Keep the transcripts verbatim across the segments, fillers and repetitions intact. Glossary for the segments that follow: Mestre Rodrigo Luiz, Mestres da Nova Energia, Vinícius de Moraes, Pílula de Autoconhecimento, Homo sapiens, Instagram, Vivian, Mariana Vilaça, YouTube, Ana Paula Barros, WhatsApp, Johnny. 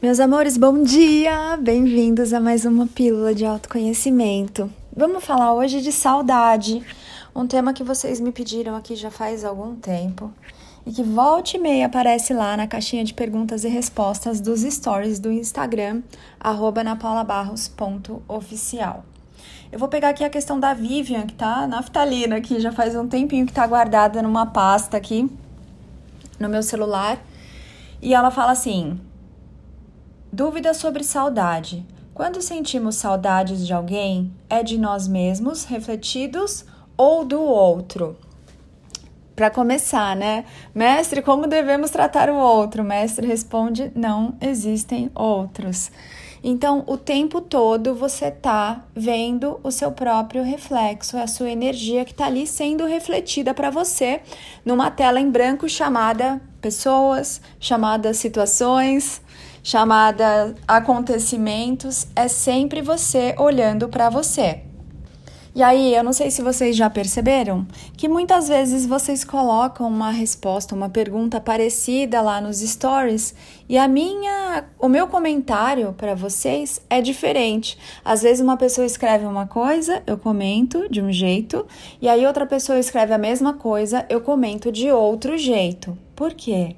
Meus amores, bom dia! Bem-vindos a mais uma Pílula de Autoconhecimento. Vamos falar hoje de saudade, um tema que vocês me pediram aqui já faz algum tempo e que volta e meia aparece lá na caixinha de perguntas e respostas dos stories do Instagram, arroba ana paula barros ponto oficial. Eu vou pegar aqui a questão da Vivian, que tá naftalina aqui, já faz um tempinho que tá guardada numa pasta aqui no meu celular, e ela fala assim... Dúvidas sobre saudade. Quando sentimos saudades de alguém, é de nós mesmos, refletidos, ou do outro? Para começar, né? Mestre, como devemos tratar o outro? O mestre responde, não existem outros. Então, o tempo todo você tá vendo o seu próprio reflexo, a sua energia que tá ali sendo refletida para você numa tela em branco chamada pessoas, chamada situações... chamada acontecimentos, é sempre você olhando para você. E aí, eu não sei se vocês já perceberam que muitas vezes vocês colocam uma resposta, uma pergunta parecida lá nos stories e a minha, o meu comentário para vocês é diferente. Às vezes uma pessoa escreve uma coisa, eu comento de um jeito, e aí outra pessoa escreve a mesma coisa, eu comento de outro jeito. Por quê?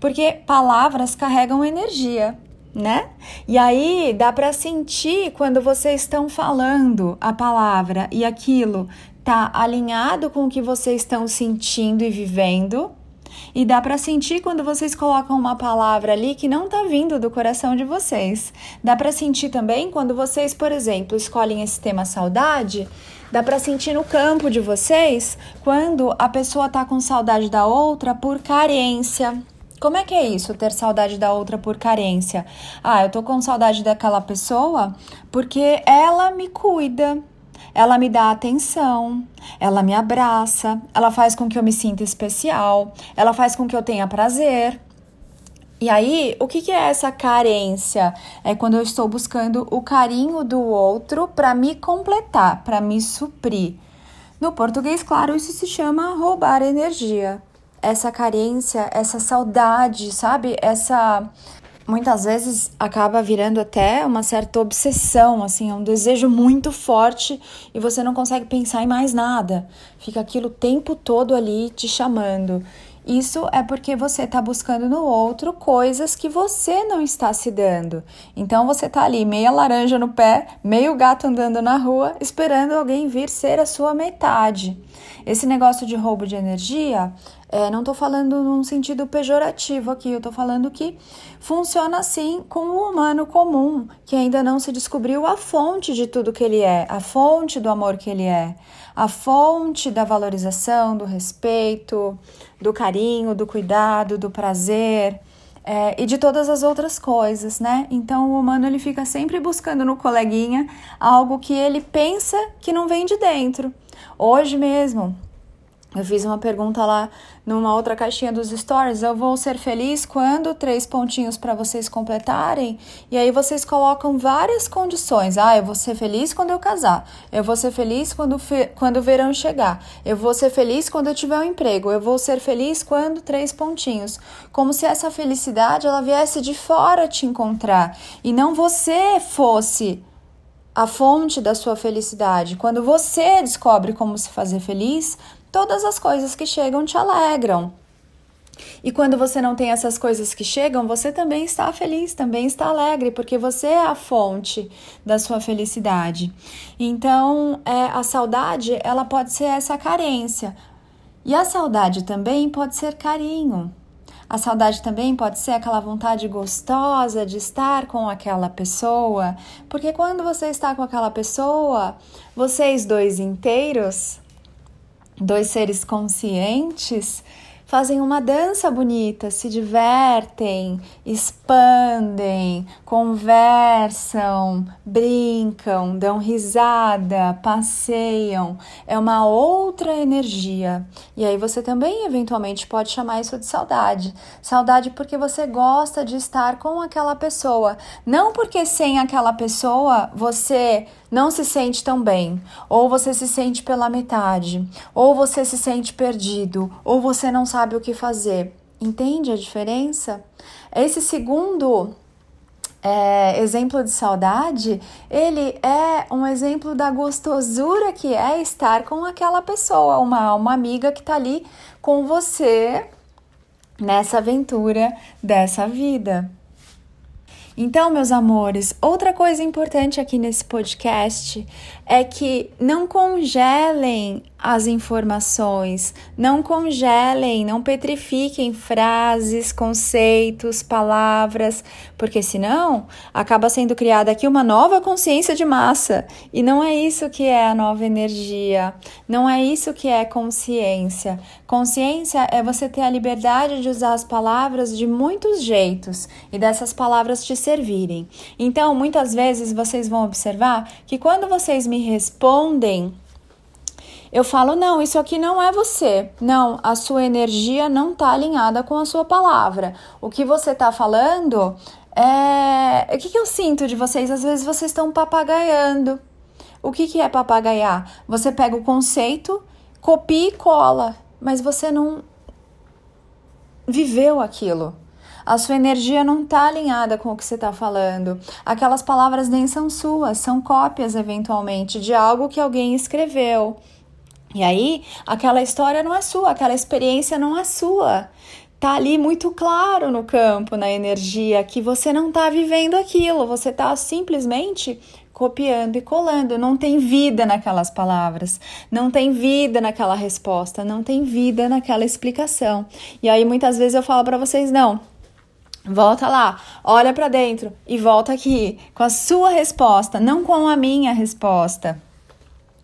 Porque palavras carregam energia, né? E aí dá para sentir quando vocês estão falando a palavra e aquilo tá alinhado com o que vocês estão sentindo e vivendo. E dá para sentir quando vocês colocam uma palavra ali que não tá vindo do coração de vocês. Dá para sentir também quando vocês, por exemplo, escolhem esse tema saudade. Dá para sentir no campo de vocês quando a pessoa tá com saudade da outra por carência. Como é que é isso, ter saudade da outra por carência? Ah, eu tô com saudade daquela pessoa porque ela me cuida, ela me dá atenção, ela me abraça, ela faz com que eu me sinta especial, ela faz com que eu tenha prazer. E aí, o que que é essa carência? É quando eu estou buscando o carinho do outro para me completar, para me suprir. No português, claro, isso se chama roubar energia. Essa carência, essa saudade, sabe? Essa, muitas vezes, acaba virando até uma certa obsessão, assim, é um desejo muito forte e você não consegue pensar em mais nada. Fica aquilo o tempo todo ali te chamando. Isso é porque você está buscando no outro coisas que você não está se dando. Então, você está ali, meia laranja no pé, meio gato andando na rua, esperando alguém vir ser a sua metade. Esse negócio de roubo de energia... É, não estou falando num sentido pejorativo aqui, eu estou falando que funciona assim com o humano comum, que ainda não se descobriu a fonte de tudo que ele é, a fonte do amor que ele é, a fonte da valorização, do respeito, do carinho, do cuidado, do prazer... É, e de todas as outras coisas, né? Então, o humano, ele fica sempre buscando no coleguinha algo que ele pensa que não vem de dentro. Hoje mesmo, eu fiz uma pergunta lá numa outra caixinha dos stories. Eu vou ser feliz quando? Três pontinhos para vocês completarem. E aí, vocês colocam várias condições. Ah, eu vou ser feliz quando eu casar. Eu vou ser feliz quando, fe... quando o verão chegar. Eu vou ser feliz quando eu tiver um emprego. Eu vou ser feliz quando... Três pontinhos. Como se essa felicidade, ela viesse de fora te encontrar. E não você fosse a fonte da sua felicidade. Quando você descobre como se fazer feliz... Todas as coisas que chegam te alegram. E quando você não tem essas coisas que chegam, você também está feliz, também está alegre, porque você é a fonte da sua felicidade. Então, é, a saudade, ela pode ser essa carência. E a saudade também pode ser carinho. A saudade também pode ser aquela vontade gostosa de estar com aquela pessoa. Porque quando você está com aquela pessoa, vocês dois inteiros... Dois seres conscientes fazem uma dança bonita, se divertem, expandem, conversam, brincam, dão risada, passeiam. É uma outra energia. E aí você também, eventualmente, pode chamar isso de saudade. Saudade porque você gosta de estar com aquela pessoa. Não porque sem aquela pessoa você... não se sente tão bem, ou você se sente pela metade, ou você se sente perdido, ou você não sabe o que fazer. Entende a diferença? Esse segundo é, exemplo de saudade, ele é um exemplo da gostosura que é estar com aquela pessoa, uma, uma amiga que está ali com você nessa aventura dessa vida. Então, meus amores, outra coisa importante aqui nesse podcast é que não congelem as informações, não congelem, não petrifiquem frases, conceitos, palavras, porque senão acaba sendo criada aqui uma nova consciência de massa, e não é isso que é a nova energia, não é isso que é consciência. Consciência é você ter a liberdade de usar as palavras de muitos jeitos e dessas palavras te servirem. Então, muitas vezes vocês vão observar que quando vocês me respondem, eu falo, não, isso aqui não é você. Não, a sua energia não está alinhada com a sua palavra. O que você está falando é... O que, que eu sinto de vocês? Às vezes vocês estão papagaiando. O que, que é papagaiar? Você pega o conceito, copia e cola, mas você não viveu aquilo. A sua energia não está alinhada com o que você está falando. Aquelas palavras nem são suas, são cópias, eventualmente, de algo que alguém escreveu. E aí, aquela história não é sua, aquela experiência não é sua. Tá ali muito claro no campo, na energia, que você não está vivendo aquilo, você está simplesmente copiando e colando. Não tem vida naquelas palavras, não tem vida naquela resposta, não tem vida naquela explicação. E aí, muitas vezes eu falo para vocês, não, volta lá, olha para dentro e volta aqui com a sua resposta, não com a minha resposta.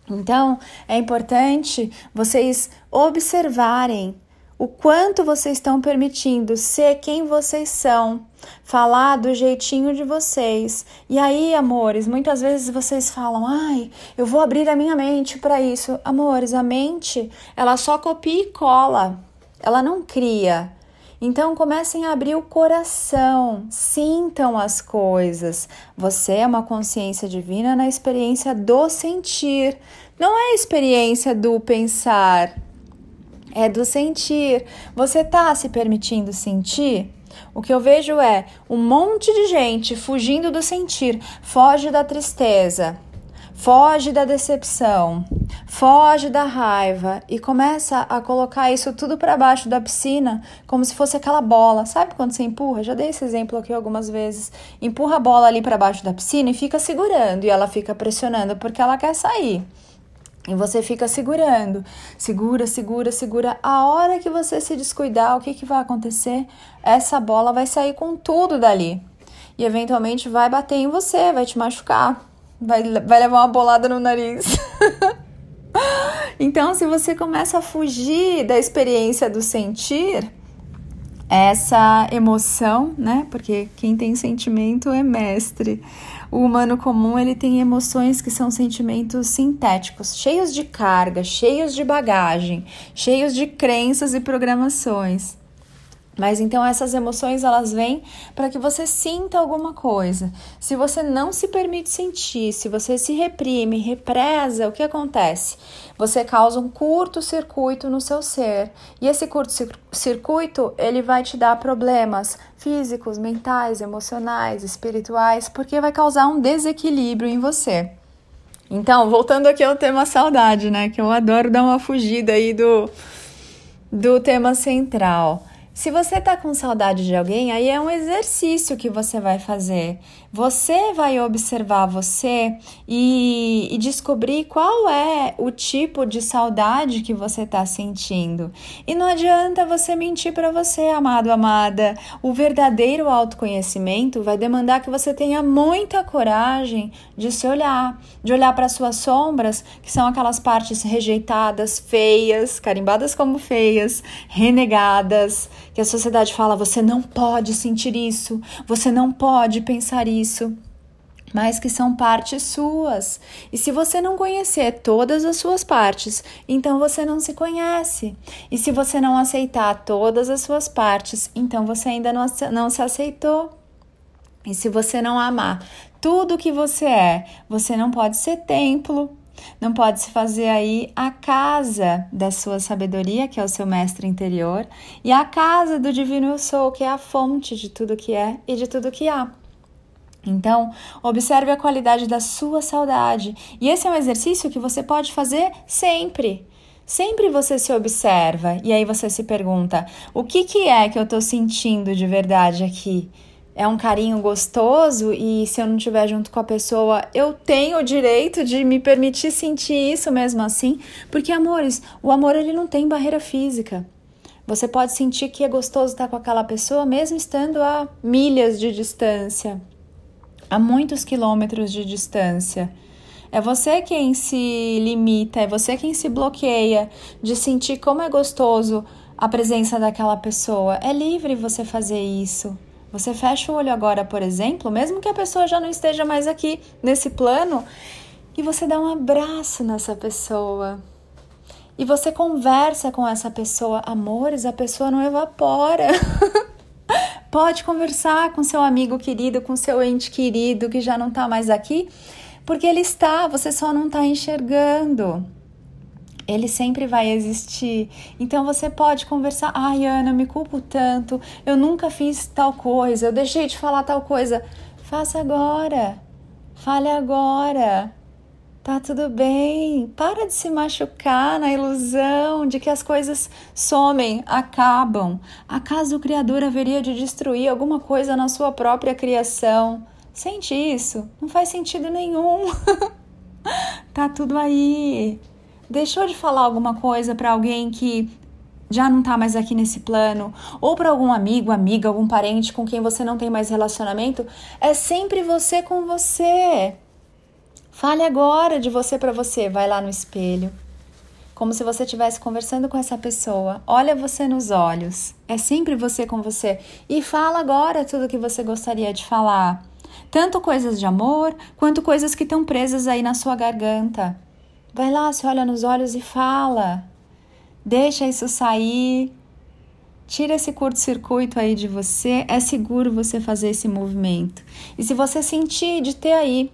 Então, é importante vocês observarem o quanto vocês estão permitindo ser quem vocês são, falar do jeitinho de vocês. E aí, amores, muitas vezes vocês falam, ai, eu vou abrir a minha mente para isso. Amores, a mente, ela só copia e cola, ela não cria. Então, comecem a abrir o coração, sintam as coisas. Você é uma consciência divina na experiência do sentir. Não é a experiência do pensar, é do sentir. Você está se permitindo sentir? O que eu vejo é um monte de gente fugindo do sentir, foge da tristeza, foge da decepção, foge da raiva e começa a colocar isso tudo para baixo da piscina como se fosse aquela bola. Sabe quando você empurra? Já dei esse exemplo aqui algumas vezes. Empurra a bola ali para baixo da piscina e fica segurando, e ela fica pressionando porque ela quer sair. E você fica segurando, segura, segura, segura. A hora que você se descuidar, o que, que vai acontecer? Essa bola vai sair com tudo dali e eventualmente vai bater em você, vai te machucar. Vai, vai levar uma bolada no nariz. Então, se você começa a fugir da experiência do sentir, essa emoção, né? Porque quem tem sentimento é mestre. O humano comum, ele tem emoções que são sentimentos sintéticos, cheios de carga, cheios de bagagem, cheios de crenças e programações. Mas então essas emoções, elas vêm para que você sinta alguma coisa. Se você não se permite sentir, se você se reprime, represa, o que acontece? Você causa um curto-circuito no seu ser. E esse curto-circuito, ele vai te dar problemas físicos, mentais, emocionais, espirituais, porque vai causar um desequilíbrio em você. Então, voltando aqui ao tema saudade, né? Que eu adoro dar uma fugida aí do, do tema central. Se você tá com saudade de alguém, aí é um exercício que você vai fazer. Você vai observar você e, e descobrir qual é o tipo de saudade que você tá sentindo. E não adianta você mentir para você, amado, amada. O verdadeiro autoconhecimento vai demandar que você tenha muita coragem de se olhar, de olhar para suas sombras, que são aquelas partes rejeitadas, feias, carimbadas como feias, renegadas, que a sociedade fala, você não pode sentir isso, você não pode pensar isso, mas que são partes suas. E se você não conhecer todas as suas partes, então você não se conhece. E se você não aceitar todas as suas partes, então você ainda não, não se aceitou. E se você não amar tudo o que você é, você não pode ser templo. Não pode se fazer aí a casa da sua sabedoria, que é o seu mestre interior, e a casa do divino eu sou, que é a fonte de tudo que é e de tudo que há. Então, observe a qualidade da sua saudade. E esse é um exercício que você pode fazer sempre. Sempre você se observa e aí você se pergunta: o que, que é que eu estou sentindo de verdade aqui? É um carinho gostoso e se eu não estiver junto com a pessoa, eu tenho o direito de me permitir sentir isso mesmo assim? Porque, amores, o amor ele não tem barreira física. Você pode sentir que é gostoso estar com aquela pessoa mesmo estando a milhas de distância, a muitos quilômetros de distância. É você quem se limita, é você quem se bloqueia de sentir como é gostoso a presença daquela pessoa. É livre você fazer isso. Você fecha o olho agora, por exemplo, mesmo que a pessoa já não esteja mais aqui nesse plano, e você dá um abraço nessa pessoa. E você conversa com essa pessoa. Amores, a pessoa não evapora. Pode conversar com seu amigo querido, com seu ente querido que já não está mais aqui. Porque ele está, você só não está enxergando. Ele sempre vai existir. Então você pode conversar. Ai, Ana, eu me culpo tanto. Eu nunca fiz tal coisa. Eu deixei de falar tal coisa. Faça agora. Fale agora. Tá tudo bem. Para de se machucar na ilusão de que as coisas somem, acabam. Acaso o Criador haveria de destruir alguma coisa na sua própria criação? Sente isso, não faz sentido nenhum, tá tudo aí, deixou de falar alguma coisa para alguém que já não tá mais aqui nesse plano, ou para algum amigo, amiga, algum parente com quem você não tem mais relacionamento, é sempre você com você. Fale agora de você para você, vai lá no espelho, como se você estivesse conversando com essa pessoa, olha você nos olhos, é sempre você com você, e fala agora tudo o que você gostaria de falar. Tanto coisas de amor, quanto coisas que estão presas aí na sua garganta. Vai lá, se olha nos olhos e fala. Deixa isso sair. Tira esse curto-circuito aí de você. É seguro você fazer esse movimento. E se você sentir de ter aí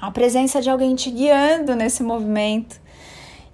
a presença de alguém te guiando nesse movimento,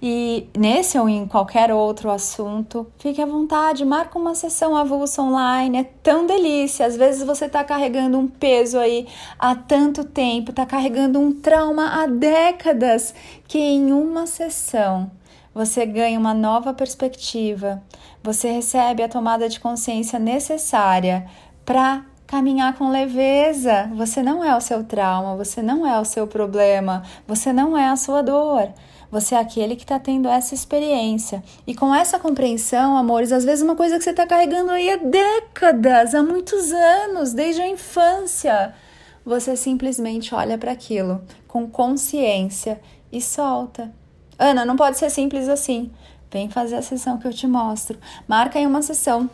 e nesse ou em qualquer outro assunto, fique à vontade, marca uma sessão avulsa online, é tão delícia. Às vezes você está carregando um peso aí há tanto tempo, está carregando um trauma há décadas, que em uma sessão você ganha uma nova perspectiva, você recebe a tomada de consciência necessária para caminhar com leveza. Você não é o seu trauma, você não é o seu problema, você não é a sua dor. Você é aquele que está tendo essa experiência. E com essa compreensão, amores, às vezes uma coisa que você está carregando aí há décadas, há muitos anos, desde a infância, você simplesmente olha para aquilo com consciência e solta. Ana, não pode ser simples assim. Vem fazer a sessão que eu te mostro. Marca aí uma sessão.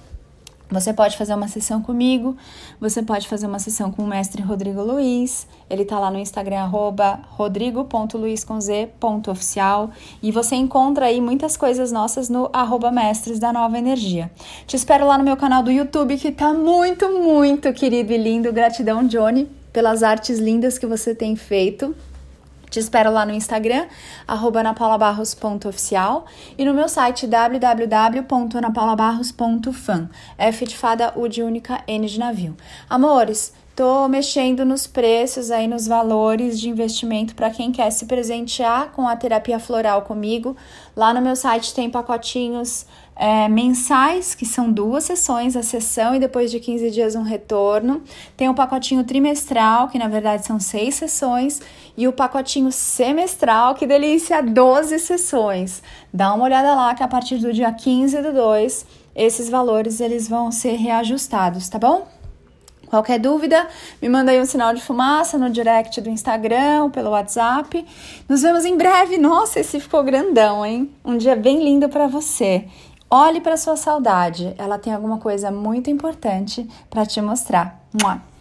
Você pode fazer uma sessão comigo, você pode fazer uma sessão com o Mestre Rodrigo Luiz, ele tá lá no Instagram, arroba rodrigo ponto luiz conz ponto oficial, e você encontra aí muitas coisas nossas no arroba Mestres da Nova Energia. Te espero lá no meu canal do YouTube, que tá muito, muito querido e lindo. Gratidão, Johnny, pelas artes lindas que você tem feito. Te espero lá no Instagram, arroba anapaulabarros ponto oficial, e no meu site w w w ponto anapaulabarros ponto fan. F de fada, U de única, N de navio. Amores, tô mexendo nos preços aí, nos valores de investimento para quem quer se presentear com a terapia floral comigo. Lá no meu site tem pacotinhos É, mensais, que são duas sessões, a sessão e depois de quinze dias um retorno. Tem o pacotinho trimestral, que na verdade são seis sessões, e o pacotinho semestral, que delícia, doze sessões. Dá uma olhada lá que a partir do dia quinze do dois, esses valores eles vão ser reajustados, tá bom? Qualquer dúvida, me manda aí um sinal de fumaça no direct do Instagram ou pelo WhatsApp. Nos vemos em breve. Nossa, esse ficou grandão, hein? Um dia bem lindo pra você. Olhe para sua saudade, ela tem alguma coisa muito importante para te mostrar. Mua!